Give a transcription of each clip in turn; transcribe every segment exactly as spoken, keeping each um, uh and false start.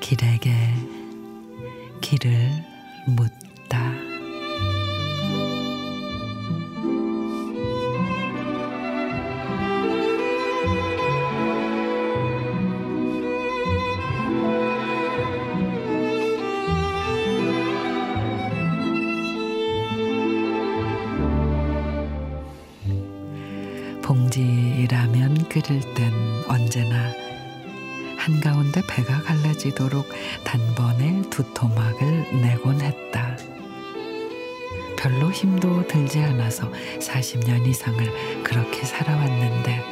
길에게 길을 묻다. 봉지라면 끓일 땐 언제나 한가운데 배가 갈라지도록 단번에 두 토막을 내곤 했다. 별로 힘도 들지 않아서 사십 년 이상을 그렇게 살아왔는데,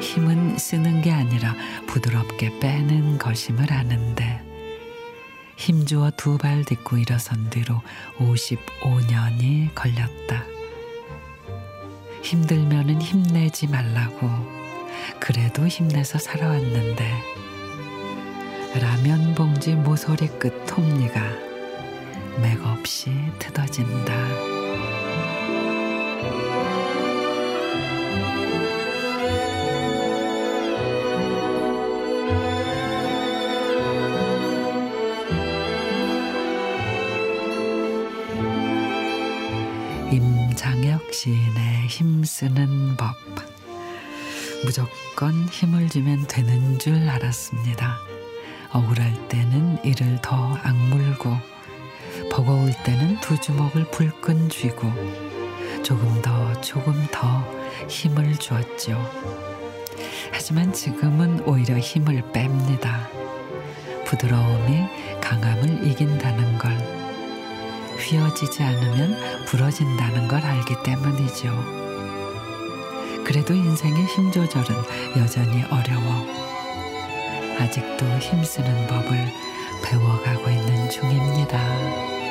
힘은 쓰는 게 아니라 부드럽게 빼는 것임을 아는데, 힘주어 두 발 딛고 일어선 뒤로 오십오 년이 걸렸다. 힘들면은 힘내지 말라고 그래도 힘내서 살아왔는데, 라면 봉지 모서리 끝 톱니가 맥없이 뜯어진다. 임장혁 시인의 힘쓰는 법. 무조건 힘을 주면 되는 줄 알았습니다. 억울할 때는 이를 더 악물고, 버거울 때는 두 주먹을 불끈 쥐고 조금 더 조금 더 힘을 주었죠. 하지만 지금은 오히려 힘을 뺍니다. 부드러움이 강함을 이긴다는 걸, 휘어지지 않으면 부러진다는 걸 알기 때문이죠. 그래도 인생의 힘 조절은 여전히 어려워. 아직도 힘쓰는 법을 배워가고 있는 중입니다.